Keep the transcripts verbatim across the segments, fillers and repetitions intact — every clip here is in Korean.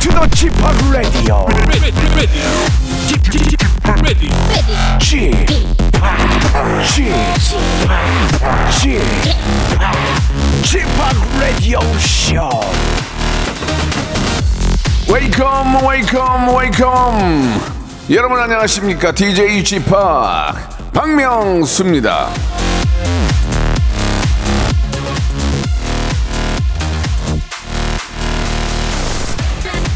to the 지팍 radio. Ready, ready, 지팍 radio. 지팍, 지팍, 지팍, 지팍 radio show. Welcome, welcome, welcome. 여러분 안녕하십니까? 디제이 지팍 박명수입니다.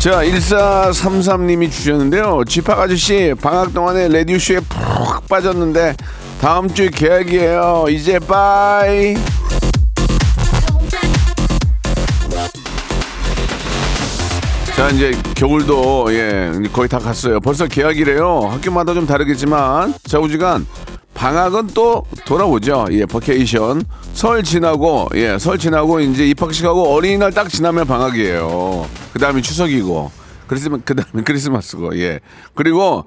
자, 일사삼삼 님이 주셨는데요. 지팍 아저씨, 방학 동안에 라디오쇼에 푹 빠졌는데 다음 주 계약이에요. 이제 빠이. 자, 이제 겨울도 예 거의 다 갔어요. 벌써 계약이래요. 학교마다 좀 다르겠지만 좌우지간 방학은 또 돌아오죠. 예, 버케이션. 설 지나고, 예, 설 지나고, 이제 입학식하고 어린이날 딱 지나면 방학이에요. 그 다음에 추석이고, 크리스마, 그 다음에 크리스마스고, 예. 그리고,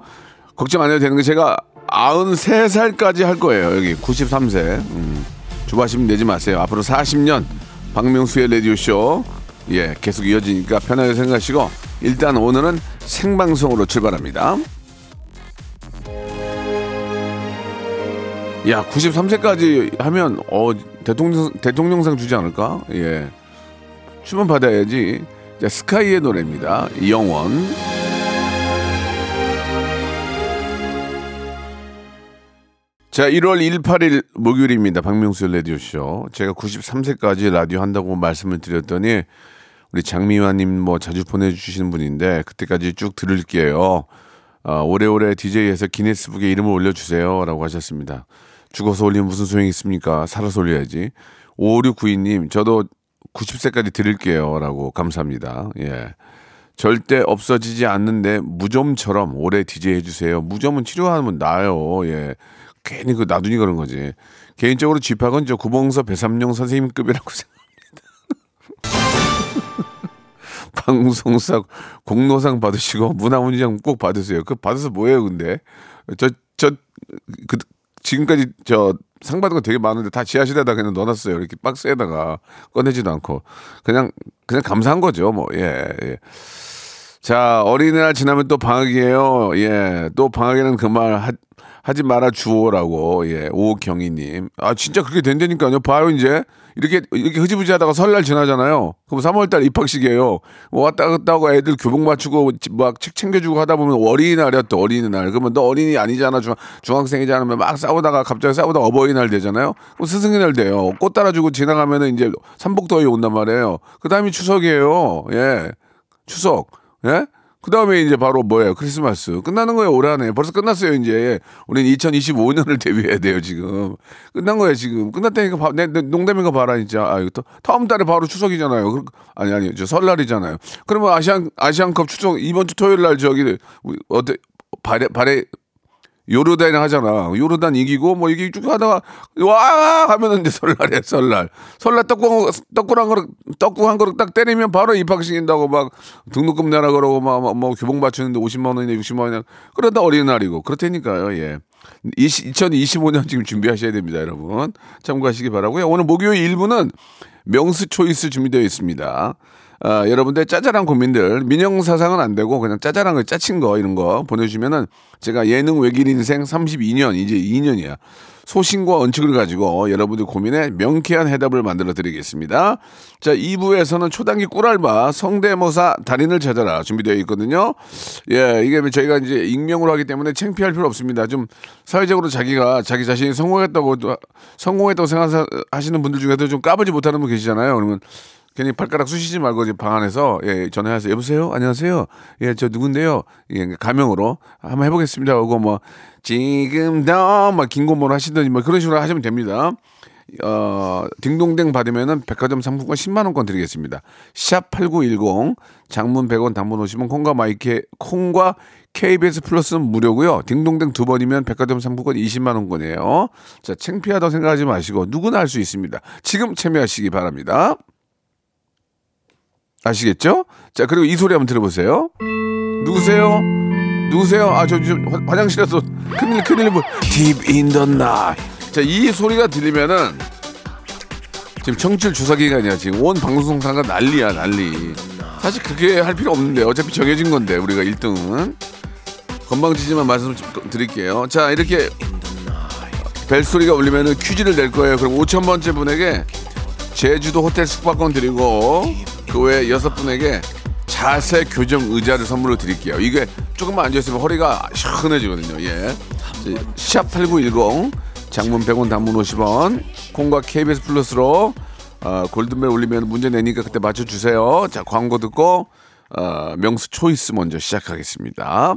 걱정 안 해도 되는 게 제가 아흔세 살까지 할 거예요. 여기 구십삼 세. 음, 주부하시면 내지 마세요. 앞으로 사십 년, 박명수의 라디오쇼, 예, 계속 이어지니까 편하게 생각하시고, 일단 오늘은 생방송으로 출발합니다. 야, 구십삼 세까지 하면 어 대통령 대통령상 주지 않을까? 예, 춤은 받아야지. 자, 스카이의 노래입니다. 영원. 자, 일월 일팔일 목요일입니다. 박명수 라디오쇼. 제가 구십삼 세까지 라디오 한다고 말씀을 드렸더니 우리 장미화님 뭐 자주 보내주시는 분인데 그때까지 쭉 들을게요. 아, 오래오래 디제이에서 기네스북에 이름을 올려주세요라고 하셨습니다. 죽어서 올리면 무슨 소용이 있습니까? 살아서 올려야지. 오오육구이 님, 저도 구십 세까지 드릴게요. 라고 감사합니다. 예. 절대 없어지지 않는데 무좀처럼 오래 디제이 해주세요. 무좀은 치료하면 나아요. 예. 괜히 그 나둔이 그런 거지. 개인적으로 지팍은 저 구봉서 배삼룡 선생님급이라고 생각합니다. 방송사 공로상 받으시고 문화훈장 꼭 받으세요. 그 받아서 뭐예요, 근데? 저, 저, 그, 지금까지 저 상 받은 거 되게 많은데 다 지하실에다 그냥 넣어놨어요. 이렇게 박스에다가 꺼내지도 않고 그냥 그냥 감사한 거죠. 뭐 예. 예. 자, 어린이날 지나면 또 방학이에요. 예, 또 방학에는 그 말 하지 말아 주오라고. 예, 오경희님. 아, 진짜 그렇게 된다니까요. 봐요 이제 이렇게 이렇게 흐지부지하다가 설날 지나잖아요. 그럼 삼월달 입학식이에요. 뭐 왔다 갔다 하고 애들 교복 맞추고 막 책 챙겨주고 하다 보면 어린이날이야 또 어린이날. 그러면 너 어린이 아니잖아, 중, 중학생이지 않으면 막 싸우다가 갑자기 싸우다가 어버이날 되잖아요. 그럼 스승의날 돼요. 꽃 달아주고 지나가면은 이제 삼복더위 온단 말이에요. 그 다음이 추석이에요. 예, 추석. 예? 그 다음에 이제 바로 뭐예요? 크리스마스. 끝나는 거예요, 올 한 해. 벌써 끝났어요, 이제. 우린 이천이십오 년을 대비해야 돼요, 지금. 끝난 거예요, 지금. 끝났다니까, 바, 내, 내 농담인가 봐라, 진짜. 아, 이거 또, 다음 달에 바로 추석이잖아요. 그, 아니, 아니, 저 설날이잖아요. 그러면 아시안, 아시안컵 추석, 이번 주 토요일 날 저기, 어때, 발에, 발에, 요르단이랑 하잖아. 요르단 이기고, 뭐, 이게 쭉 하다가, 와! 하면은 이제 설날이야, 설날. 설날 떡국, 떡국 한 그릇, 떡국 한 그릇 딱 때리면 바로 입학시킨다고 막 등록금 내라 그러고, 막, 막, 뭐, 교복 맞추는데 오십만 원이나 육십만 원이나. 그러다 어린이날이고. 그렇다니까요, 예. 이천이십오 년 지금 준비하셔야 됩니다, 여러분. 참고하시기 바라고요. 오늘 목요일 일 부는 명수 초이스 준비되어 있습니다. 아, 여러분들 짜잘한 고민들, 민영사상은 안 되고 그냥 짜잘한 거, 짜친 거 이런 거 보내주시면은 제가 예능 외길 인생 삼십이 년, 이제 이 년이야. 소신과 원칙을 가지고 여러분들 고민에 명쾌한 해답을 만들어 드리겠습니다. 자, 이 부에서는 초단기 꿀알바 성대모사 달인을 찾아라 준비되어 있거든요. 예, 이게 저희가 이제 익명으로 하기 때문에 창피할 필요 없습니다. 좀 사회적으로 자기가 자기 자신이 성공했다고 성공했다고 생각하시는 분들 중에도 좀 까불지 못하는 분 계시잖아요. 그러면 괜히 발가락 쑤시지 말고 이제 방 안에서 예, 전화해서 여보세요, 안녕하세요, 예, 저 누군데요, 예, 가명으로 한번 해보겠습니다 하고 뭐 지금도 막 긴고모를 하시든지 뭐 그런 식으로 하시면 됩니다. 어, 딩동댕 받으면은 백화점 상품권 십만 원권 드리겠습니다. 샵 팔구일공, 장문 백 원, 단문 오십 원, 콩과 마이케 콩과 케이비에스 플러스는 무료고요. 딩동댕 두 번이면 백화점 상품권 이십만 원권이에요. 자, 창피하다고 생각하지 마시고 누구나 할 수 있습니다. 지금 참여하시기 바랍니다. 아시겠죠? 자, 그리고 이 소리 한번 들어보세요. 누구세요? 누구세요? 아, 저, 저 화장실에서 큰일, 큰일, 뭐. Deep in the night. 자, 이 소리가 들리면은 지금 청취율 조사 기간이야. 지금 온 방송사가 난리야, 난리. 사실 그렇게 할 필요 없는데 어차피 정해진 건데 우리가 일 등은 건방지지만 말씀드릴게요. 자, 이렇게 벨소리가 울리면 퀴즈를 낼 거예요. 그럼 오천 번째 분에게 제주도 호텔 숙박권 드리고 그 외에 여섯 분에게 자세 교정 의자를 선물로 드릴게요. 이게 조금만 앉아있으면 허리가 시원해지거든요. 예. 샵 팔구일공 장문 백 원 단문 오십 원 콩과 케이비에스 플러스로 어, 골든벨 울리면 문제 내니까 그때 맞춰주세요. 자, 광고 듣고 어, 명수 초이스 먼저 시작하겠습니다.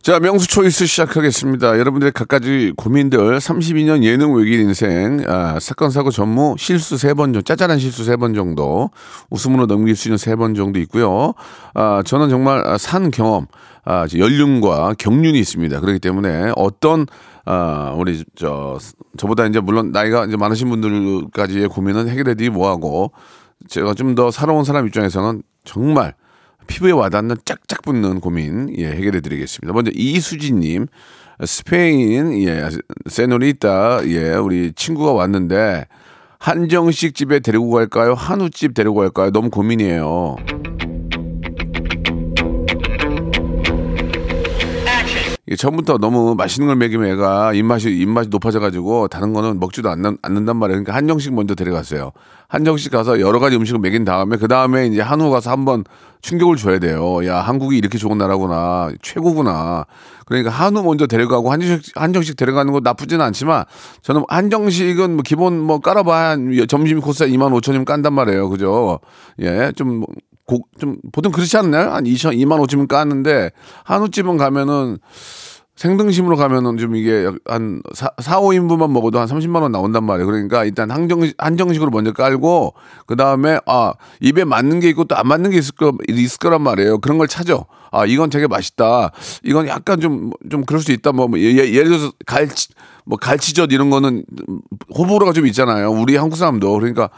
자, 명수 초이스 시작하겠습니다. 여러분들의 갖가지 고민들, 삼십이 년 예능 외길 인생, 아, 사건 사고 전무 실수 세 번 정도, 짜잘한 실수 세 번 정도, 웃음으로 넘길 수 있는 세 번 정도 있고요. 아, 저는 정말 산 경험, 아, 연륜과 경륜이 있습니다. 그렇기 때문에 어떤 아, 우리 저 저보다 이제 물론 나이가 이제 많으신 분들까지의 고민은 해결해드리 뭐하고, 제가 좀 더 살아온 사람 입장에서는 정말 피부에 와닿는 짝짝 붙는 고민, 예, 해결해 드리겠습니다. 먼저 이수진님, 스페인, 예, 세노리타, 예, 우리 친구가 왔는데 한정식 집에 데리고 갈까요? 한우집 데리고 갈까요? 너무 고민이에요. 예, 처음부터 너무 맛있는 걸 먹이면 애가 입맛이 입맛이 높아져가지고 다른 거는 먹지도 않는, 않는단 말이에요. 그러니까 한정식 먼저 데려갔어요. 한정식 가서 여러 가지 음식을 먹인 다음에 그 다음에 이제 한우 가서 한번 충격을 줘야 돼요. 야, 한국이 이렇게 좋은 나라구나, 최고구나. 그러니까 한우 먼저 데려가고 한정식 한정식 데려가는 거 나쁘지는 않지만 저는 한정식은 뭐 기본 뭐 깔아봐야 점심 코스에 이만 오천이면 깐단 말이에요, 그죠? 예, 좀. 뭐 고, 좀 보통 그렇지 않나요? 한 이만 오천이면 까는데 한우집은 가면은 생등심으로 가면은 좀 이게 한 사, 오인분만 먹어도 한 삼십만 원 나온단 말이에요. 그러니까 일단 한정식, 한정식으로 먼저 깔고 그 다음에 아, 입에 맞는 게 있고 또 안 맞는 게 있을, 거, 있을 거란 말이에요. 그런 걸 찾아. 아, 이건 되게 맛있다. 이건 약간 좀, 좀 그럴 수 있다. 뭐, 뭐 예, 예를 들어서 갈치, 뭐 갈치젓 이런 거는 호불호가 좀 있잖아요. 우리 한국 사람도. 그러니까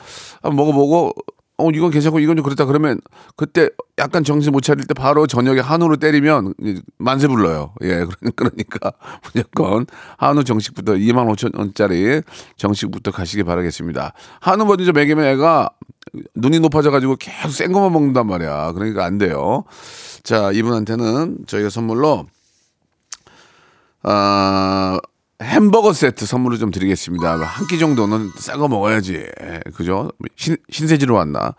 한번 먹어보고 어, 이건 괜찮고 이건 좀 그렇다 그러면 그때 약간 정신 못 차릴 때 바로 저녁에 한우로 때리면 만세 불러요. 예, 그러니까 무조건 한우 정식부터 이만 오천 원짜리 정식부터 가시기 바라겠습니다. 한우 먼저 먹이면 애가 눈이 높아져가지고 계속 센 것만 먹는단 말이야. 그러니까 안 돼요. 자, 이분한테는 저희가 선물로 아... 햄버거 세트 선물을 좀 드리겠습니다. 한 끼 정도는 싸고 먹어야지. 그죠? 신, 신세지로 왔나?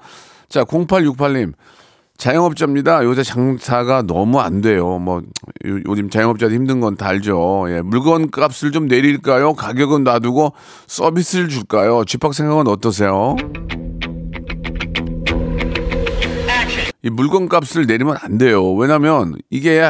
자, 공팔육팔 님. 자영업자입니다. 요새 장사가 너무 안 돼요. 뭐, 요, 요즘 자영업자도 힘든 건 다 알죠. 예, 물건 값을 좀 내릴까요? 가격은 놔두고 서비스를 줄까요? 지팍 생각은 어떠세요? 이 물건 값을 내리면 안 돼요. 왜냐면 이게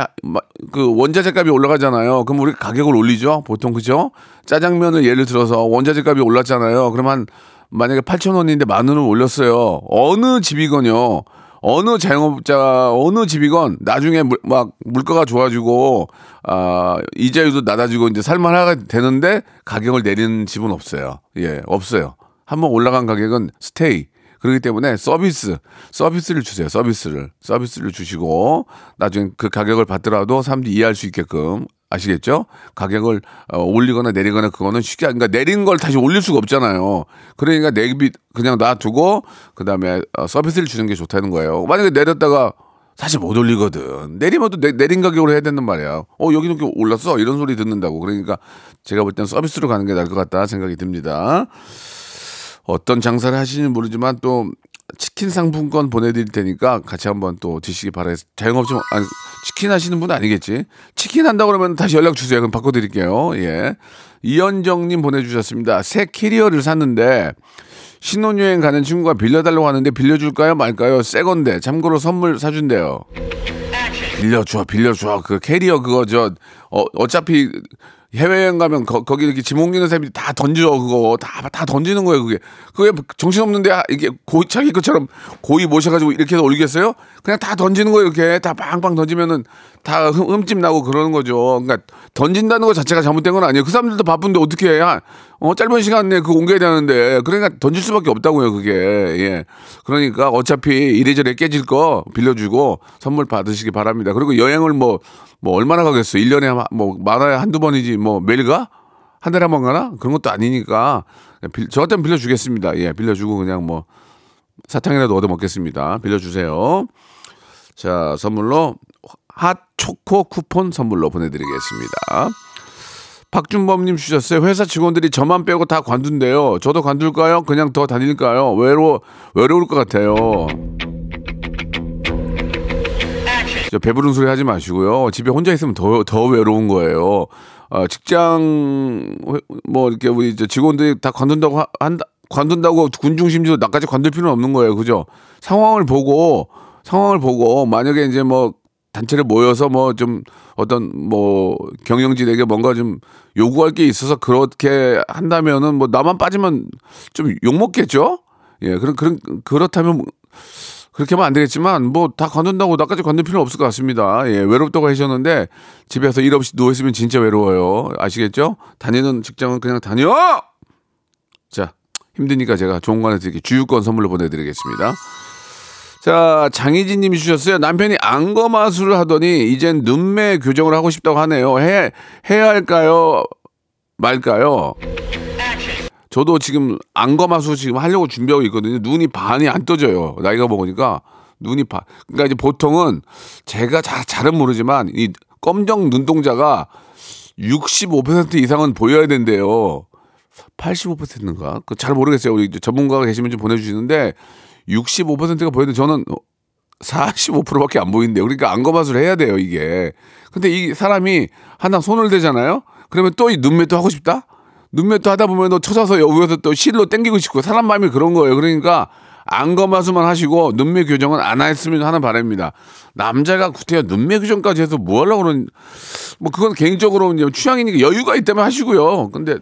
그 원자재 값이 올라가잖아요. 그럼 우리 가격을 올리죠. 보통 그죠? 짜장면을 예를 들어서 원자재 값이 올랐잖아요. 그러면 만약에 팔천 원인데 만 원을 올렸어요. 어느 집이건요. 어느 자영업자, 어느 집이건 나중에 물, 막 물가가 좋아지고 아, 이자율도 낮아지고 이제 살만하게 되는데 가격을 내리는 집은 없어요. 예, 없어요. 한번 올라간 가격은 스테이. 그렇기 때문에 서비스, 서비스를 주세요. 서비스를. 서비스를 주시고 나중에 그 가격을 받더라도 사람들이 이해할 수 있게끔 아시겠죠? 가격을 어, 올리거나 내리거나 그거는 쉽게 그러니까 내린 걸 다시 올릴 수가 없잖아요. 그러니까 내비 그냥 놔두고 그다음에 어, 서비스를 주는 게 좋다는 거예요. 만약에 내렸다가 사실 못 올리거든. 내리면 또 내, 내린 가격으로 해야 된단 말이야. 어, 여기 이렇게 올랐어? 이런 소리 듣는다고. 그러니까 제가 볼 때는 서비스로 가는 게 나을 것 같다 생각이 듭니다. 어떤 장사를 하시는지 모르지만 또 치킨 상품권 보내드릴 테니까 같이 한번 또 드시기 바라겠습니다. 자영업자, 아니, 치킨 하시는 분은 아니겠지. 치킨 한다고 그러면 다시 연락 주세요. 그럼 바꿔드릴게요. 예. 이현정님 보내주셨습니다. 새 캐리어를 샀는데 신혼여행 가는 친구가 빌려달라고 하는데 빌려줄까요? 말까요? 새 건데. 참고로 선물 사준대요. 빌려줘, 빌려줘. 그 캐리어 그거 저, 어, 어차피 해외여행 가면 거, 거기 이렇게 짐 옮기는 사람이 다 던져, 그거. 다, 다 던지는 거예요, 그게. 그게 정신없는데, 이게 고, 자기 것처럼 고이 모셔가지고 이렇게 해서 올리겠어요? 그냥 다 던지는 거예요, 이렇게. 다 빵빵 던지면은 다 흠, 흠집 나고 그러는 거죠. 그러니까 던진다는 거 자체가 잘못된 건 아니에요. 그 사람들도 바쁜데 어떻게 해야, 어, 짧은 시간 내에 그거 옮겨야 되는데. 그러니까 던질 수밖에 없다고요, 그게. 예. 그러니까 어차피 이래저래 깨질 거 빌려주고 선물 받으시기 바랍니다. 그리고 여행을 뭐, 뭐 얼마나 가겠어? 일 년에 뭐 많아야 한두 번이지 뭐 매일 가? 한 달에 한 번 가나? 그런 것도 아니니까 빌, 저 같으면 빌려주겠습니다. 예, 빌려주고 그냥 뭐 사탕이라도 얻어 먹겠습니다. 빌려주세요. 자, 선물로 핫초코 쿠폰 선물로 보내드리겠습니다. 박준범님 주셨어요. 회사 직원들이 저만 빼고 다 관둔대요. 저도 관둘까요? 그냥 더 다닐까요? 외로, 외로울 것 같아요. 저 배부른 소리 하지 마시고요. 집에 혼자 있으면 더, 더 외로운 거예요. 어, 직장, 뭐, 이렇게 우리 직원들이 다 관둔다고, 한다, 관둔다고 군중심지로 나까지 관둘 필요는 없는 거예요. 그죠? 상황을 보고, 상황을 보고, 만약에 이제 뭐, 단체로 모여서 뭐 좀 어떤 뭐 경영진에게 뭔가 좀 요구할 게 있어서 그렇게 한다면은 뭐 나만 빠지면 좀 욕먹겠죠? 예, 그런, 그런, 그렇다면 그렇게 하면 안 되겠지만, 뭐, 다 관둔다고 나까지 관둘 필요는 없을 것 같습니다. 예, 외롭다고 하셨는데, 집에서 일 없이 누워있으면 진짜 외로워요. 아시겠죠? 다니는 직장은 그냥 다녀! 자, 힘드니까 제가 좋은 거 하나 드릴게요. 주유권 선물로 보내드리겠습니다. 자, 장희진 님이 주셨어요. 남편이 안검하수를 하더니, 이젠 눈매 교정을 하고 싶다고 하네요. 해, 해야 할까요? 말까요? 저도 지금 안검하수 지금 하려고 준비하고 있거든요. 눈이 반이 안 떠져요. 나이가 먹으니까 눈이 반. 그러니까 이제 보통은 제가 자, 잘은 모르지만 이 검정 눈동자가 육십오 퍼센트 이상은 보여야 된대요. 팔십오 퍼센트인가? 그 잘 모르겠어요. 우리 전문가가 계시면 좀 보내주시는데 육십오 퍼센트가 보이는데 저는 사십오 퍼센트밖에 안 보이는데요. 그러니까 안검하수를 해야 돼요, 이게. 근데 이 사람이 하나 손을 대잖아요. 그러면 또 이 눈매도 하고 싶다? 눈매도 하다 보면 또 쳐져서 여기에서 또 실로 땡기고 싶고 사람 마음이 그런 거예요. 그러니까 안검하수만 하시고 눈매 교정은 안 했으면 하는 바람입니다. 남자가 구태여 눈매 교정까지 해서 뭐 하려고 그러는, 뭐 그건 개인적으로 이제 취향이니까 여유가 있다면 하시고요. 근데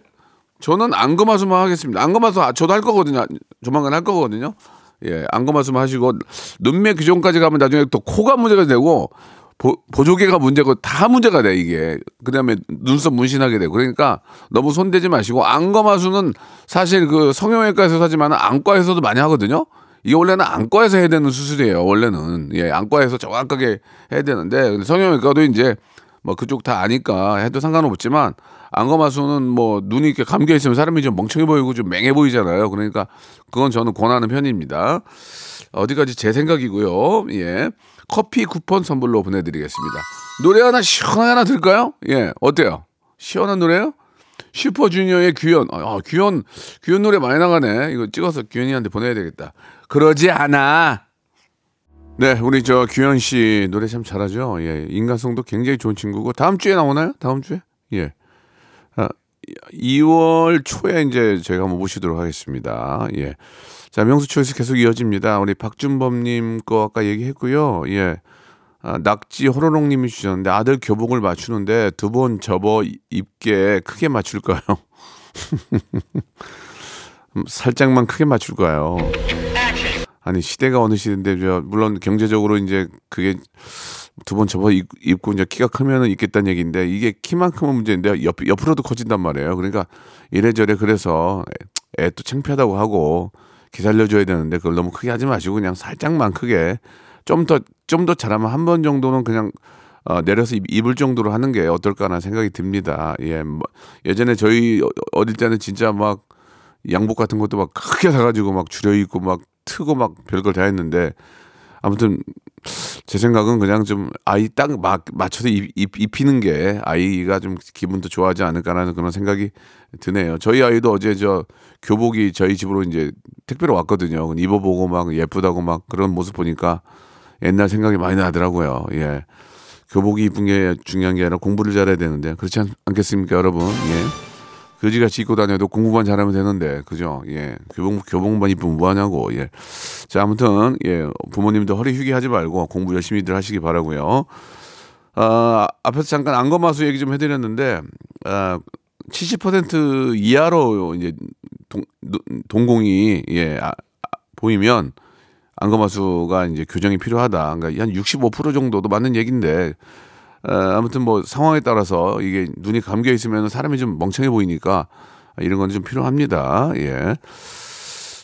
저는 안검하수만 하겠습니다. 안검하수 저도 할 거거든요. 조만간 할 거거든요. 예, 안검하수만 하시고 눈매 교정까지 가면 나중에 또 코가 문제가 되고 보, 보조개가 문제고 다 문제가 돼, 이게. 그 다음에 눈썹 문신하게 되고. 그러니까 너무 손대지 마시고, 안검하수는 사실 그 성형외과에서 하지만 안과에서도 많이 하거든요. 이게 원래는 안과에서 해야 되는 수술이에요, 원래는. 예, 안과에서 정확하게 해야 되는데, 성형외과도 이제 뭐 그쪽 다 아니까 해도 상관없지만, 안검하수는 뭐 눈이 이렇게 감겨있으면 사람이 좀 멍청해 보이고 좀 맹해 보이잖아요. 그러니까 그건 저는 권하는 편입니다. 어디까지 제 생각이고요. 예. 커피 쿠폰 선물로 보내드리겠습니다. 노래 하나 시원하게 하나 들까요? 예, 어때요? 시원한 노래요? 슈퍼주니어의 규현. 아, 규현, 규현 노래 많이 나가네. 이거 찍어서 규현이한테 보내야 되겠다. 그러지 않아. 네, 우리 저 규현 씨 노래 참 잘하죠. 예, 인간성도 굉장히 좋은 친구고. 다음 주에 나오나요? 다음 주에? 예. 아, 이월 초에 이제 저희가 한번 모시도록 하겠습니다. 예. 자, 명수 초이스 계속 이어집니다. 우리 박준범님 거 아까 얘기했고요. 예, 아, 낙지 호로록님이 주셨는데 아들 교복을 맞추는데 두 번 접어 입게 크게 맞출까요? 살짝만 크게 맞출까요? 아니 시대가 어느 시대인데 저, 물론 경제적으로 이제 그게 두 번 접어 입, 입고 이제 키가 크면은 있겠다는 얘기인데 이게 키만큼은 문제인데 옆 옆으로도 커진단 말이에요. 그러니까 이래저래 그래서 애 또 창피하다고 하고. 기살려줘야 되는데 그걸 너무 크게 하지 마시고 그냥 살짝만 크게 좀 더 좀 더 잘하면 한 번 정도는 그냥 어, 내려서 입, 입을 정도로 하는 게 어떨까라는 생각이 듭니다. 예, 뭐, 예전에 저희 어릴 때는 진짜 막 양복 같은 것도 막 크게 사가지고 막 줄여 입고 막 트고 막 별걸 다 했는데 아무튼 제 생각은 그냥 좀 아이 딱 막 맞춰서 입, 입, 입히는 게 아이가 좀 기분도 좋아하지 않을까라는 그런 생각이 드네요. 저희 아이도 어제 저 교복이 저희 집으로 이제 택배로 왔거든요. 입어보고 막 예쁘다고 막 그런 모습 보니까 옛날 생각이 많이 나더라고요. 예, 교복이 이쁜 게 중요한 게 아니라 공부를 잘해야 되는데 그렇지 않, 않겠습니까, 여러분? 예. 그지같이 입고 다녀도 공부만 잘하면 되는데, 그죠? 예. 교복, 교복만 입으면 뭐하냐고, 예. 자, 아무튼, 예. 부모님도 허리 휴게 하지 말고 공부 열심히들 하시기 바라고요. 아, 앞에서 잠깐 안검하수 얘기 좀 해드렸는데, 아, 칠십 퍼센트 이하로 이제 동, 동공이 예, 아, 아, 보이면 안검하수가 이제 교정이 필요하다. 그러니까 한 육십오 퍼센트 정도도 맞는 얘기인데 아, 아무튼 뭐 상황에 따라서 이게 눈이 감겨 있으면 사람이 좀 멍청해 보이니까 이런 건 좀 필요합니다. 예.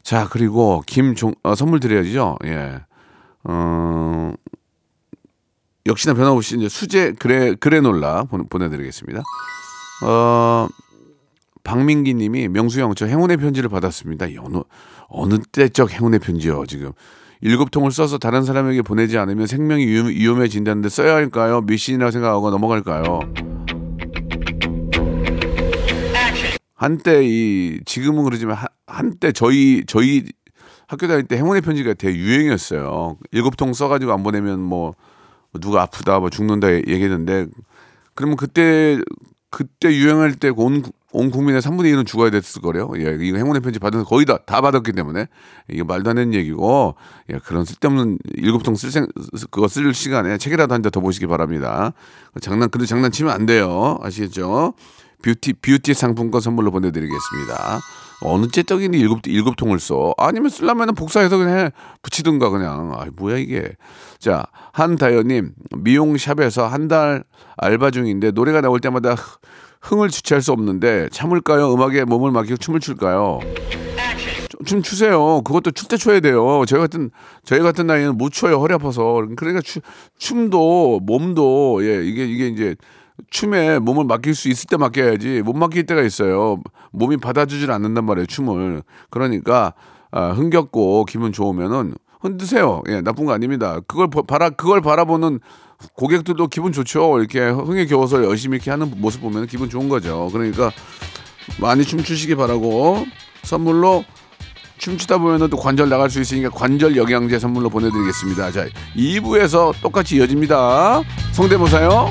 자, 그리고 김종 아, 선물 드려야죠. 예. 어, 역시나 변함없이 이제 수제 그래 그래놀라 보내드리겠습니다. 어, 박민기님이 명수 형, 저 행운의 편지를 받았습니다. 어느 어느 때적 행운의 편지요. 지금 일곱 통을 써서 다른 사람에게 보내지 않으면 생명이 위험, 위험해진다는데 써야 할까요? 미신이라고 생각하고 넘어갈까요? 한때 이 지금은 그러지만 한, 한때 저희 저희 학교 다닐 때 행운의 편지가 되게 유행이었어요. 일곱 통 써가지고 안 보내면 뭐 누가 아프다, 뭐 죽는다 얘기했는데 그러면 그때 그때 유행할 때 온 온 국민의 삼분의 일은 죽어야 됐을 거래요. 예, 이거 행운의 편지 받은 거의 다 다 받았기 때문에 이거 말도 안 되는 얘기고 예, 그런 쓸데없는 일곱 통 쓸 생 그거 쓸 시간에 책이라도 한 자 더 보시기 바랍니다. 장난 그래도 장난치면 안 돼요. 아시겠죠? 뷰티 뷰티 상품권 선물로 보내드리겠습니다. 어느 째떡이니 일곱 일곱 통을 써? 아니면 쓰려면은 복사해서 그냥 해. 붙이든가 그냥. 아 뭐야 이게? 자 한다연님 미용샵에서 한 달 알바 중인데 노래가 나올 때마다 흥을 주체할 수 없는데 참을까요? 음악에 몸을 맡기고 춤을 출까요? 춤 추세요. 그것도 출 때 춰야 돼요. 저희 같은 저희 같은 나이는 못 춰요. 허리 아파서. 그러니까 추, 춤도 몸도 예 이게 이게 이제. 춤에 몸을 맡길 수 있을 때 맡겨야지 못 맡길 때가 있어요. 몸이 받아주질 않는단 말이에요. 춤을. 그러니까 아, 흥겹고 기분 좋으면은 흔드세요. 예, 나쁜 거 아닙니다. 그걸 바라 그걸 바라보는 고객들도 기분 좋죠. 이렇게 흥에 겨워서 열심히 이렇게 하는 모습 보면 기분 좋은 거죠. 그러니까 많이 춤추시기 바라고 선물로. 춤추다 보면 또 관절 나갈 수 있으니까 관절 영양제 선물로 보내드리겠습니다. 자, 이 부에서 똑같이 이어집니다. 성대모사요.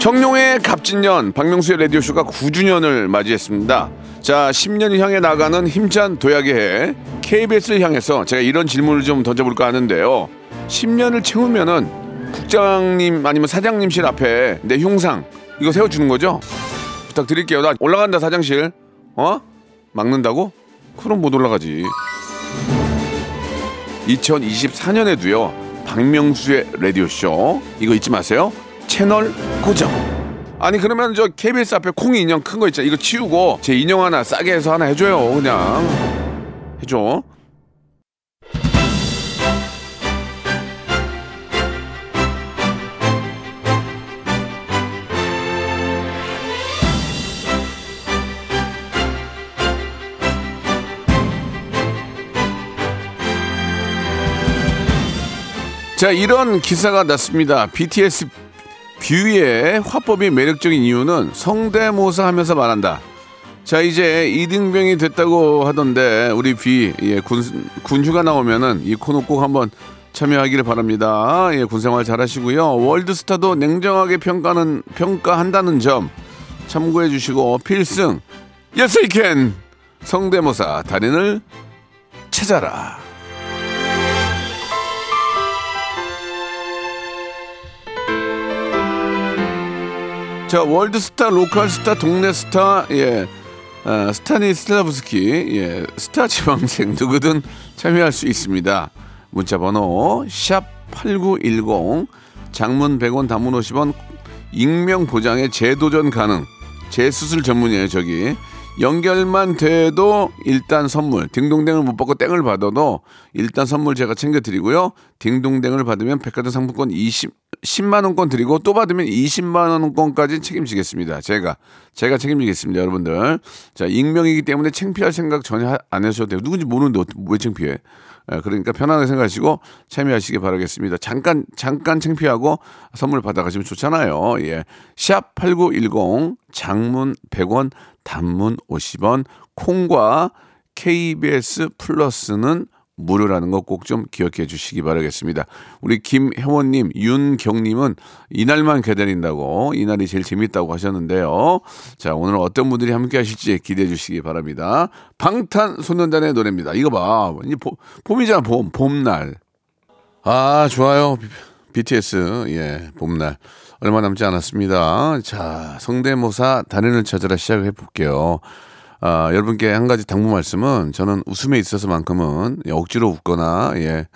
청룡의 갑진년 박명수의 라디오쇼가 구 주년을 맞이했습니다. 자, 십 년을 향해 나가는 힘찬 도약의 해 케이비에스를 향해서 제가 이런 질문을 좀 던져볼까 하는데요. 십 년을 채우면은 국장님 아니면 사장님실 앞에 내 흉상 이거 세워주는 거죠? 부탁드릴게요. 나 올라간다 사장실. 어? 막는다고? 그럼 못 올라가지. 이천이십사 년에도요. 박명수의 라디오쇼 이거 잊지 마세요. 채널 고정. 아니 그러면 저 케이비에스 앞에 콩이 인형 큰 거 있잖아. 이거 치우고 제 인형 하나 싸게 해서 하나 해줘요. 그냥 해줘. 자 이런 기사가 났습니다. 비티에스 뷔의 화법이 매력적인 이유는 성대모사하면서 말한다. 자 이제 이등병이 됐다고 하던데 우리 뷔 예, 군, 군휴가 나오면은 이 코너 꼭 한번 참여하기를 바랍니다. 예, 군생활 잘하시고요. 월드스타도 냉정하게 평가는, 평가한다는 점 참고해 주시고 필승 Yes I can 성대모사 달인을 찾아라. 자 월드스타, 로컬스타, 동네스타, 예, 아, 스타니슬라브스키, 예, 스타 지방생 누구든 참여할 수 있습니다. 문자번호 샵 팔구일공, 장문 백 원, 단문 오십 원, 익명 보장에 재도전 가능, 재수술 전문이에요 저기. 연결만 돼도 일단 선물, 딩동댕을 못 받고 땡을 받아도 일단 선물 제가 챙겨드리고요. 딩동댕을 받으면 백화점 상품권 이십, 십만 원권 드리고 또 받으면 이십만 원권까지 책임지겠습니다. 제가, 제가 책임지겠습니다. 여러분들. 자, 익명이기 때문에 창피할 생각 전혀 안 하셔도 돼요. 누군지 모르는데 왜 창피해? 그러니까 편안하게 생각하시고 참여하시기 바라겠습니다. 잠깐, 잠깐 창피하고 선물 받아가시면 좋잖아요. 예. 샵 팔구일공, 장문 백 원, 단문 오십 원, 콩과 케이비에스 플러스는 무료라는 거 꼭 좀 기억해 주시기 바라겠습니다. 우리 김혜원님, 윤경님은 이날만 기다린다고 이날이 제일 재밌다고 하셨는데요. 자, 오늘 어떤 분들이 함께 하실지 기대해 주시기 바랍니다. 방탄소년단의 노래입니다. 이거 봐. 이제 봄, 봄이잖아. 봄, 봄날. 아, 좋아요. 비티에스. 예, 봄날. 얼마 남지 않았습니다. 자, 성대모사 단연을 찾아라 시작해 볼게요. 아, 여러분께 한 가지 당부 말씀은 저는 웃음에 있어서만큼은 억지로 웃거나 예,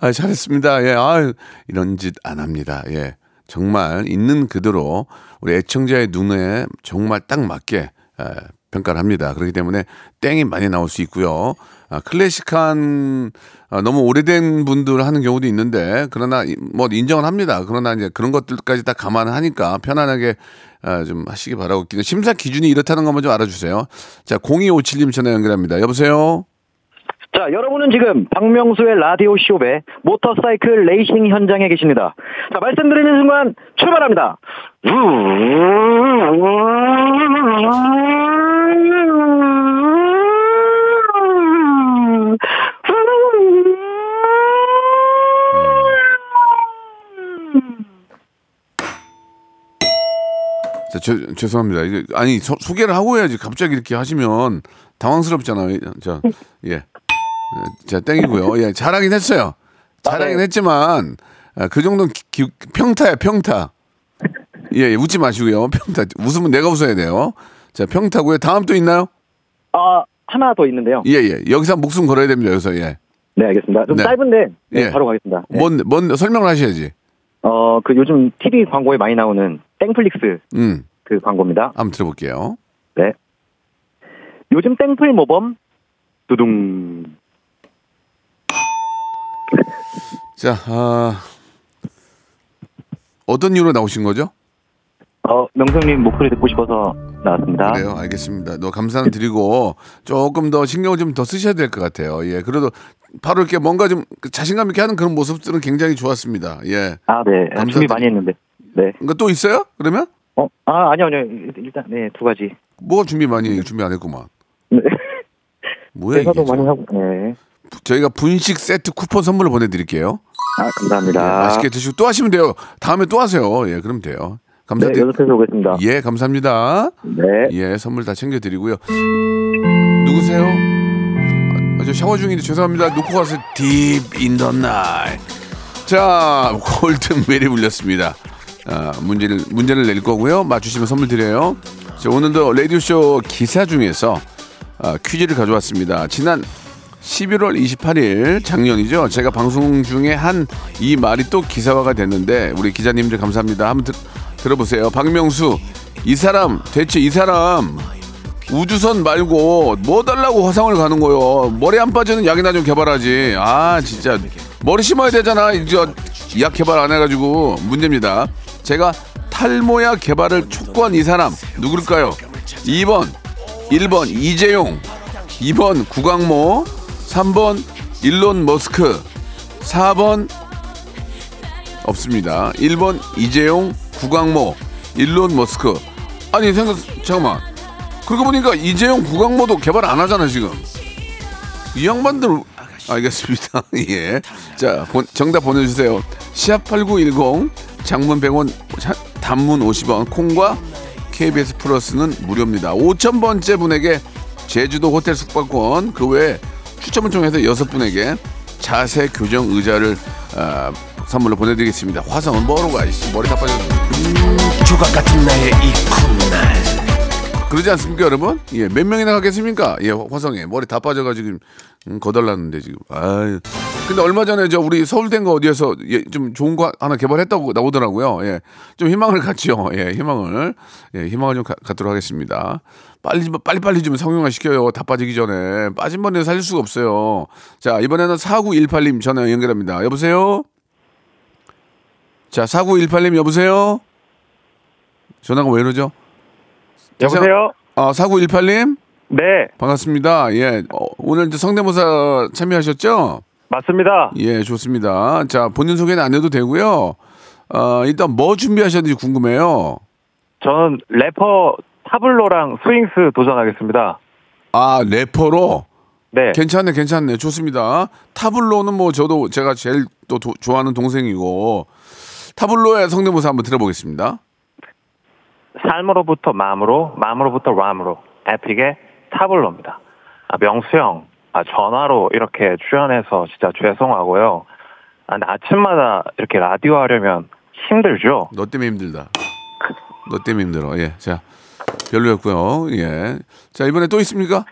아, 잘했습니다. 예, 아, 이런 짓 안 합니다. 예, 정말 있는 그대로 우리 애청자의 눈에 정말 딱 맞게 예, 평가를 합니다. 그렇기 때문에 땡이 많이 나올 수 있고요. 아, 클래식한 아, 너무 오래된 분들 하는 경우도 있는데 그러나 뭐 인정을 합니다. 그러나 이제 그런 것들까지 다 감안하니까 편안하게 아, 좀 하시기 바라고. 심사 기준이 이렇다는 것만 좀 알아주세요. 자, 공이오칠님 전화 연결합니다. 여보세요. 자, 여러분은 지금 박명수의 라디오 쇼의 모터사이클 레이싱 현장에 계십니다. 자, 말씀드리는 순간 출발합니다. 자, 죄, 죄송합니다. 이게, 아니, 소, 소개를 하고 해야지. 갑자기 이렇게 하시면 당황스럽잖아요. 자, 예. 자, 땡이고요. 예, 잘하긴 했어요. 잘하긴 했지만, 아, 그 정도는 기, 기, 평타야, 평타. 예, 예, 웃지 마시고요. 평타. 웃으면 내가 웃어야 돼요. 자, 평타고요. 다음 또 있나요? 아, 하나 더 있는데요. 예, 예. 여기서 목숨 걸어야 됩니다. 여기서, 예. 네, 알겠습니다. 좀 네. 짧은데, 네, 예. 바로 가겠습니다. 네. 뭔, 뭔, 설명을 하셔야지. 어, 그 요즘 티비 광고에 많이 나오는 땡플릭스 음. 그 광고입니다. 한번 들어볼게요. 네. 요즘 땡플 모범 두둥. 자, 아, 어떤 이유로 나오신 거죠? 어, 명성님 목소리 듣고 싶어서 나왔습니다. 그래요, 알겠습니다. 너 감사는 드리고 조금 더 신경을 좀 더 쓰셔야 될 것 같아요. 예, 그래도 바로 이렇게 뭔가 좀 자신감 있게 하는 그런 모습들은 굉장히 좋았습니다. 예. 아, 네. 감사드리... 준비 많이 했는데. 네. 그러니까 또 있어요? 그러면? 어, 아, 아니요, 아니요. 일단 네, 두 가지. 뭐가 준비 많이 네. 준비 안 했구만. 네. 뭐야 이게? 많이 하고. 네. 저희가 분식 세트 쿠폰 선물을 보내드릴게요. 아, 감사합니다. 예, 맛있게 드시고 또 하시면 돼요. 다음에 또 하세요. 예, 그럼 돼요. 감사드립니다. 네, 연습해서 오겠습니다. 예, 감사합니다. 네. 예, 선물 다 챙겨드리고요. 누구세요? 아, 저 샤워 중인데 죄송합니다. 놓고 가서 Deep in the Night. 자, 골든벨이 울렸습니다. 아, 문제를, 문제를 낼 거고요. 맞추시면 선물 드려요. 자, 오늘도 라디오쇼 기사 중에서 아, 퀴즈를 가져왔습니다. 지난 십일월 이십팔일 작년이죠. 제가 방송 중에 한 이 말이 또 기사화가 됐는데 우리 기자님들 감사합니다. 한번 들, 들어보세요. 박명수, 이 사람 대체 이 사람 우주선 말고 뭐 달라고 화성을 가는 거요. 머리 안 빠지는 약이나 좀 개발하지. 아, 진짜 머리 심어야 되잖아. 이제 약 개발 안 해가지고 문제입니다. 제가 탈모약 개발을 촉구한 이 사람 누굴까요? 이 번, 일 번 이재용, 이 번 구광모, 삼 번 일론 머스크, 사 번 없습니다. 일 번 이재용, 구광모, 일론 머스크. 아니 생각 잠깐만. 그러고 보니까 이재용, 구광모도 개발 안 하잖아 지금. 이 양반들 알겠습니다. 예. 자, 본, 정답 보내주세요. 시합 팔구일공, 장문 백 원, 단문 오십 원, 콩과 케이비에스 플러스는 무료입니다. 오천 번째 분에게 제주도 호텔 숙박권, 그 외에 추첨을 통해서 여섯 분에게 자세 교정 의자를 어, 선물로 보내드리겠습니다. 화성은 뭐로가 있어? 머리 다 빠졌는데. 음, 조각 같은 나의 이 콧날. 그러지 않습니까, 여러분? 예, 몇 명이나 가겠습니까? 예, 화성에 머리 다 빠져가지고 음, 거덜났는데 지금. 아, 근데 얼마 전에 저 우리 서울대인가 어디에서 예, 좀 좋은 거 하나 개발했다고 나오더라고요. 예, 좀 희망을 갖죠. 예, 희망을 예, 희망을 좀 가, 갖도록 하겠습니다. 빨리 빨리 빨리 좀 성형화 시켜요. 다 빠지기 전에. 빠진 번에 살릴 수가 없어요. 자, 이번에는 사구일팔님 전화 연결합니다. 여보세요. 자, 사구일팔님 여보세요. 전화가 왜 이러죠? 여보세요. 아, 사구일팔님. 네. 반갑습니다. 예, 어, 오늘 이제 성대모사 참여하셨죠? 맞습니다. 예, 좋습니다. 자, 본인 소개는 안 해도 되고요. 어, 일단 뭐 준비하셨는지 궁금해요. 저는 래퍼 타블로랑 스윙스 도전하겠습니다. 아, 래퍼로? 네. 괜찮네, 괜찮네. 좋습니다. 타블로는 뭐 저도 제가 제일 또 도, 좋아하는 동생이고, 타블로의 성대모사 한번 들어보겠습니다. 삶으로부터 마음으로, 마음으로부터 람으로. 에픽의 타블로입니다. 아, 명수 형, 아, 전화로 이렇게 출연해서 진짜 죄송하고요. 아, 아침마다 이렇게 라디오 하려면 힘들죠. 너 때문에 힘들다. 너 때문에 힘들어. 예, 자 별로였고요. 예, 자 이번에 또 있습니까?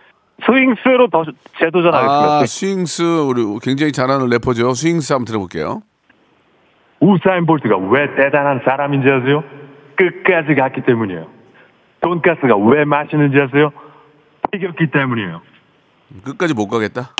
스윙스로 더 재도전하겠습니다. 아, 스윙스 우리 굉장히 잘하는 래퍼죠. 스윙스 한번 들어볼게요. 우사인 볼트가 왜 대단한 사람인지 아세요? 끝까지 갔기 때문이에요. 돈가스가 왜 맛있는지 아세요? 이겼기 때문이에요. 끝까지 못 가겠다.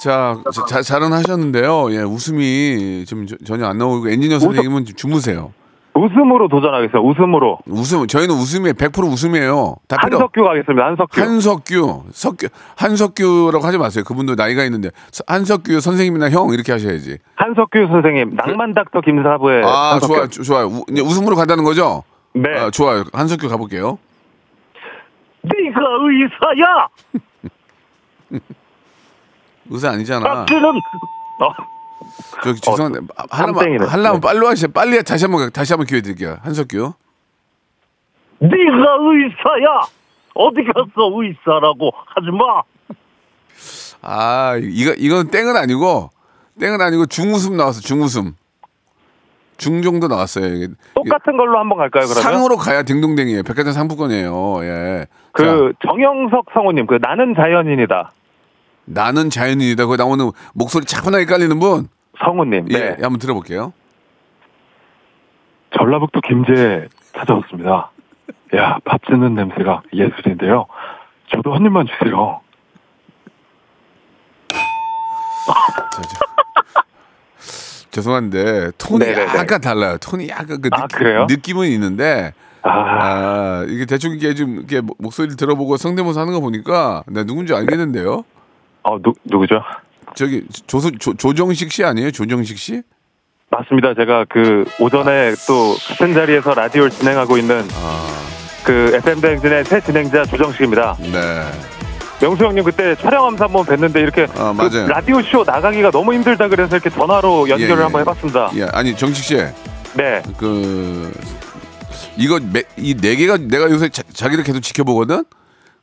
자, 자 잘은 하셨는데요. 예, 웃음이 지금 전혀 안 나오고 엔지니어 선생님은 웃음, 주무세요. 웃음으로 도전하겠어요. 웃음으로. 웃음. 저희는 웃음이에요. 백 퍼센트 웃음이에요. 다 필요. 한석규 가겠습니다. 한석규. 한석규. 석규. 한석규라고 하지 마세요. 그분도 나이가 있는데 한석규 선생님이나 형 이렇게 하셔야지. 한석규 선생님. 낭만 닥터 김사부의. 아, 한석규. 좋아, 좋아. 우, 이제 웃음으로 간다는 거죠? 네. 아, 좋아요. 한석규 가볼게요. 네가 의사야. 의사 아니잖아. 박준은. 어. 저기 죄송한데 어, 하나만 하려면 빨로 하시죠. 빨리 다시 한번 다시 한번 기회 드릴게요. 한석규. 네가 의사야. 어디 갔어 의사라고 하지 마. 아 이거 이건 땡은 아니고 땡은 아니고 중웃음 나왔어. 중웃음. 중 정도 나왔어요. 이게. 똑같은 걸로 한번 갈까요? 그러면 상으로 가야 딩동댕이에요. 백화점 상품권이에요. 예. 그 자. 정영석 성우님 그 나는 자연인이다. 나는 자연인이다. 거기 나오는 목소리 차분하게 깔리는 분. 성우님. 예, 네. 한번 들어볼게요. 전라북도 김제에 찾아왔습니다. 야, 밥 짓는 냄새가 예술인데요. 저도 한 입만 주세요. 자, 자. 죄송한데 톤이 네네네. 약간 달라요. 톤이 약간 그 아, 느낌, 느낌은 있는데 아... 아 이게 대충 이게 좀 이게 목소리를 들어보고 성대모사 하는 거 보니까 나 누군지 알겠는데요. 어, 누, 누구죠? 저기 조, 조, 조정식 씨 아니에요? 조정식 씨? 맞습니다. 제가 그 오전에 아... 또 같은 자리에서 라디오를 진행하고 있는 아... 그 에프엠 대행진의 새 진행자 조정식입니다. 네. 명수 형님 그때 촬영하면서 한번 뵀는데 이렇게 아, 그 라디오 쇼 나가기가 너무 힘들다 그래서 이렇게 전화로 연결을 예, 예. 한번 해봤습니다. 예, 아니 정식 씨. 네. 그 이거 이 네 개가 내가 요새 자, 자기를 계속 지켜보거든.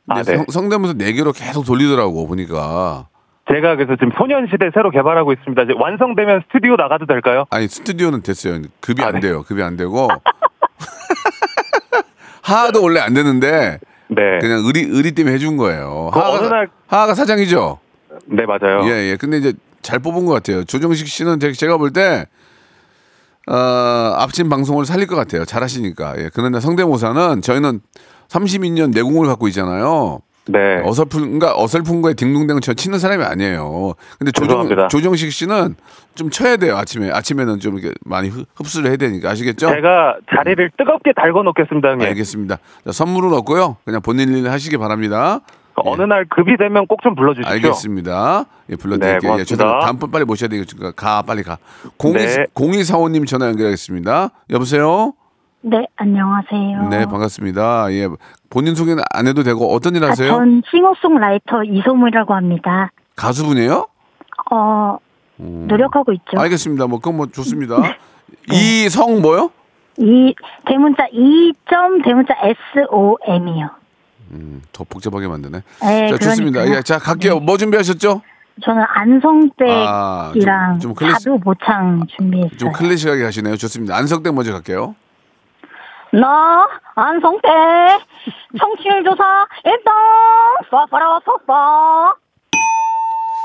아, 네. 성대모사 네 개로 계속 돌리더라고 보니까. 제가 그래서 지금 소년시대 새로 개발하고 있습니다. 이제 완성되면 스튜디오 나가도 될까요? 아니 스튜디오는 됐어요. 급이 아, 안 네. 돼요. 급이 안 되고 하도 원래 안 되는데. 네. 그냥 의리, 의리 때문에 해준 거예요. 그 하하가, 날... 하하가 사장이죠? 네, 맞아요. 예, 예. 근데 이제 잘 뽑은 것 같아요. 조정식 씨는 제가 볼 때, 어, 앞진 방송을 살릴 것 같아요. 잘 하시니까. 예. 그런데 성대모사는 저희는 삼십이 년 내공을 갖고 있잖아요. 네. 어설픈가, 어설픈 거에 딩동댕을 쳐 치는 사람이 아니에요. 근데 조정, 조정식 씨는 좀 쳐야 돼요. 아침에. 아침에는 좀 이렇게 많이 흡수를 해야 되니까. 아시겠죠? 제가 자리를 뜨겁게 달궈 놓겠습니다. 형님. 알겠습니다. 자, 선물은 없고요. 그냥 본인 일을 하시기 바랍니다. 예. 어느 날 급이 되면 꼭 좀 불러주십시오. 알겠습니다. 예, 불러드릴게요. 네, 예, 죄송합니다. 다음 번 빨리 모셔야 되니까. 가, 빨리 가. 공이, 공이사오님 전화 연결하겠습니다. 여보세요? 네, 안녕하세요. 네, 반갑습니다. 예, 본인 소개는 안 해도 되고 어떤 일 하세요? 아, 전 싱어송라이터 이소무라고 합니다. 가수분이에요? 어, 음. 노력하고 있죠. 알겠습니다. 뭐 그건 뭐 좋습니다. 네. 이성 뭐요? 이 대문자 이 점 대문자 S O M이요. 음, 더 복잡하게 만드네. 네, 자, 좋습니다. 예, 자 갈게요. 네. 뭐 준비하셨죠? 저는 안성댁이랑 자두 아, 클래시... 모창 준비했어요. 좀 클래식하게 하시네요. 좋습니다. 안성댁 먼저 갈게요. 나 안성대 청취율 조사 일단 쏴봐라 쏴봐.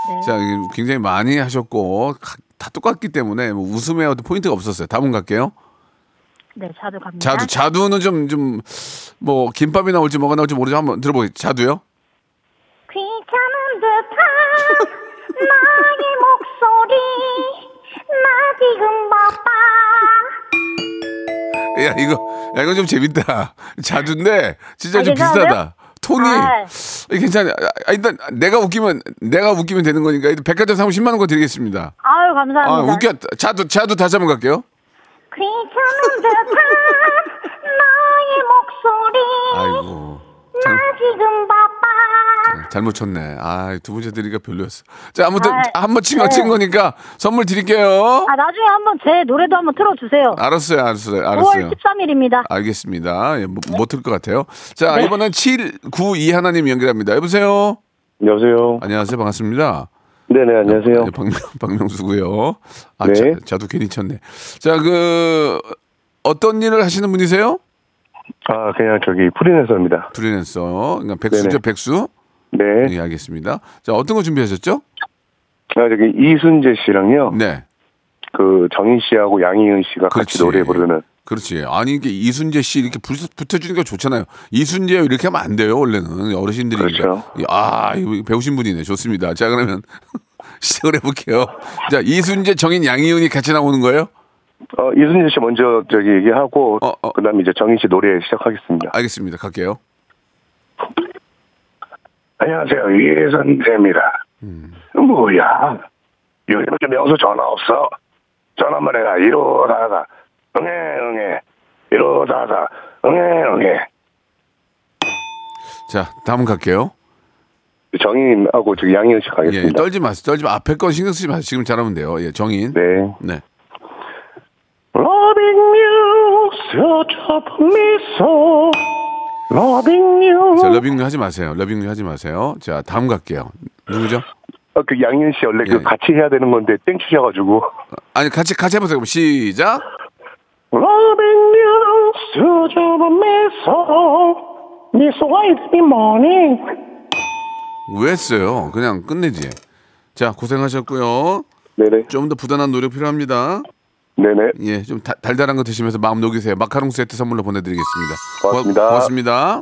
네. 자, 굉장히 많이 하셨고 다 똑같기 때문에 뭐 웃음에 어떤 포인트가 없었어요. 다음 갈게요. 네, 자두 갑니다. 자두 자두는 좀 좀 뭐 김밥이 나올지 뭐가 나올지 모르죠. 한번 들어보세요. 자두요. 귀찮은 듯한 나의 목소리 나 지금 바빠. 야 이거 야 이거 좀 재밌다. 자두인데 진짜 아, 좀 괜찮아요? 비슷하다. 톤이 아. 괜찮아. 아, 일단 내가 웃기면 내가 웃기면 되는 거니까 일단 백화점 상품 십만 원 거 드리겠습니다. 아유 감사합니다. 아, 웃겨. 자두 자두 다시 한번 갈게요. 귀찮은 듯한 나의 목소리. 아이고. 잘, 나 지금 바빠. 잘못 쳤네. 아, 두 번째 드리기가 별로였어. 자, 아무튼 아, 한번 치면 친 네. 거니까 선물 드릴게요. 아, 나중에 한번 제 노래도 한번 틀어주세요. 알았어요, 알았어요, 알았어요. 오월 십삼일입니다. 알겠습니다. 예, 못 틀 것 같아요. 자, 네. 이번엔 칠구이 하나님 연결합니다. 여보세요. 여보세요. 안녕하세요, 반갑습니다. 네네, 안녕하세요. 네, 박명, 박명수고요. 아, 네. 자, 자두 괜히 쳤네. 자, 그 어떤 일을 하시는 분이세요? 아, 그냥 저기 프리랜서입니다. 프리랜서. 그러니까 백수죠, 네네. 백수? 네. 네, 알겠습니다. 자, 어떤 거 준비하셨죠? 아, 저기 이순재 씨랑요. 네. 그 정인 씨하고 양희은 씨가 그렇지. 같이 노래 부르는. 그렇지. 아니, 이게 이순재 씨 이렇게 붙여주는 게 좋잖아요. 이순재 이렇게 하면 안 돼요, 원래는. 어르신들이니까. 그렇죠. 아, 이거 배우신 분이네. 좋습니다. 자, 그러면 시작을 해볼게요. 자, 이순재, 정인, 양희은이 같이 나오는 거예요? 어, 이순재 씨 먼저 저기 얘기하고, 어, 어. 그 다음에 이제 정인 씨 노래 시작하겠습니다. 알겠습니다. 갈게요. 안녕하세요. 이순재입니다. 음. 뭐야? 요즘 명수 전화 없어? 전화만 해라. 이러다가. 응애, 응애. 이러다가. 응애, 응애. 자, 다음 갈게요. 정인하고 저기 양희은 씨 가겠습니다. 예, 떨지 마세요. 떨지 마. 앞에 건 신경 쓰지 마세요. 지금 잘하면 돼요. 예, 정인. 네. 네. Loving you, 서초픈 미소. Loving you. 자, 러빙 유 하지 마세요. 러빙 유 하지 마세요. 자, 다음 갈게요. 누구죠? 어, 그 양희은 씨 원래 예. 그 같이 해야 되는 건데 땡치셔가지고. 아니, 같이 같이 해보세요. 그럼 시작. Loving you, 서초픈 미소. 미소가 있으니 morning. 왜 써요? 그냥 끝내지. 자, 고생하셨고요. 네네. 좀 더 부단한 노력 필요합니다. 네네. 예, 좀 다, 달달한 거 드시면서 마음 녹이세요. 마카롱 세트 선물로 보내드리겠습니다. 고맙습니다. 고, 고맙습니다.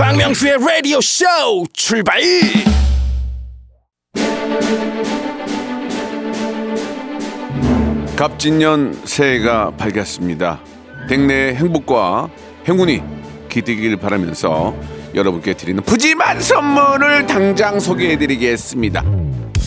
박명수의 라디오 쇼 출발. 갑진년 새해가 밝았습니다. 댁내의 행복과 행운이 기대길 바라면서. 여러분께 드리는 푸짐한 선물을 당장 소개해드리겠습니다.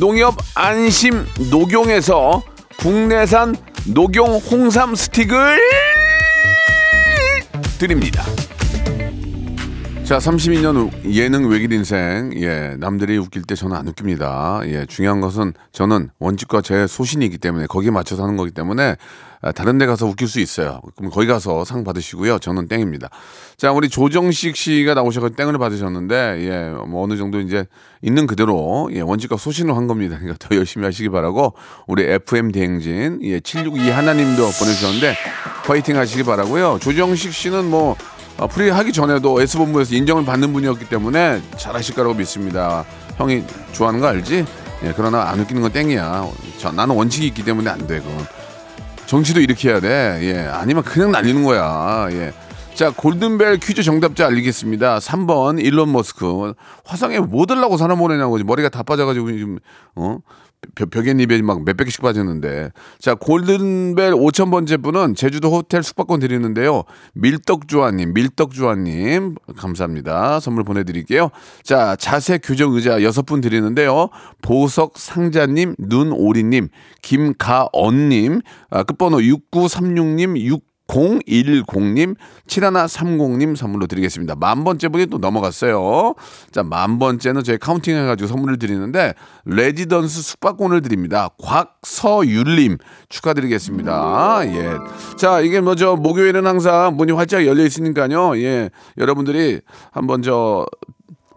농협 안심 녹용에서 국내산 녹용 홍삼 스틱을 드립니다. 자, 삼십이 년 예능 외길 인생. 예, 남들이 웃길 때 저는 안 웃깁니다. 예, 중요한 것은 저는 원칙과 제 소신이기 때문에 거기에 맞춰서 하는 거기 때문에 다른 데 가서 웃길 수 있어요. 그럼 거기 가서 상 받으시고요. 저는 땡입니다. 자, 우리 조정식 씨가 나오셔서 땡을 받으셨는데, 예, 뭐 어느 정도 이제 있는 그대로, 예, 원칙과 소신을 한 겁니다. 그러니까 더 열심히 하시기 바라고, 우리 에프엠 대행진, 예, 칠육이 하나님도 보내주셨는데, 파이팅 하시기 바라고요. 조정식 씨는 뭐, 아, 프리 하기 전에도 S본부에서 인정을 받는 분이었기 때문에 잘하실 거라고 믿습니다. 형이 좋아하는 거 알지? 예, 그러나 안 웃기는 건 땡이야. 자, 나는 원칙이 있기 때문에 안 돼. 그건 정치도 이렇게 해야 돼. 예, 아니면 그냥 날리는 거야. 예, 자, 골든벨 퀴즈 정답자 알리겠습니다. 삼 번 일론 머스크. 화상에 뭐 들라고 사람 보내냐고. 머리가 다 빠져가지고 지금 어? 벽앤잎에 막 몇백 개씩 빠졌는데. 자, 골든벨 오천 번째 분은 제주도 호텔 숙박권 드리는데요. 밀떡주아님, 밀떡주아님 감사합니다. 선물 보내드릴게요. 자, 자세 교정 의자 여섯 분 드리는데요. 보석 상자님, 눈오리님, 김가언님, 아, 끝번호 육구삼육님, 육공일공님, 칠천백삼십님 선물로 드리겠습니다. 만 번째 분이 또 넘어갔어요. 자, 만 번째는 저희 카운팅해가지고 선물을 드리는데 레지던스 숙박권을 드립니다. 곽서율님 축하드리겠습니다. 예, 자, 이게 뭐 저 목요일은 항상 문이 활짝 열려 있으니까요. 예, 여러분들이 한번 저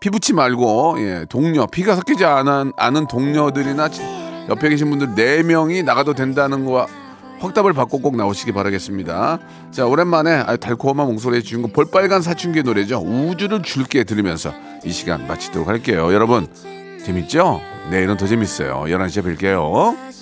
피붙이 말고 예, 동료 피가 섞이지 않은 않은 동료들이나 옆에 계신 분들 네 명이 나가도 된다는 거와. 확답을 받고 꼭 나오시기 바라겠습니다. 자, 오랜만에 달콤한 목소리의 주인공 볼빨간 사춘기 노래죠. 우주를 줄게 들으면서 이 시간 마치도록 할게요. 여러분 재밌죠? 내일은 더 재밌어요. 열한 시에 뵐게요.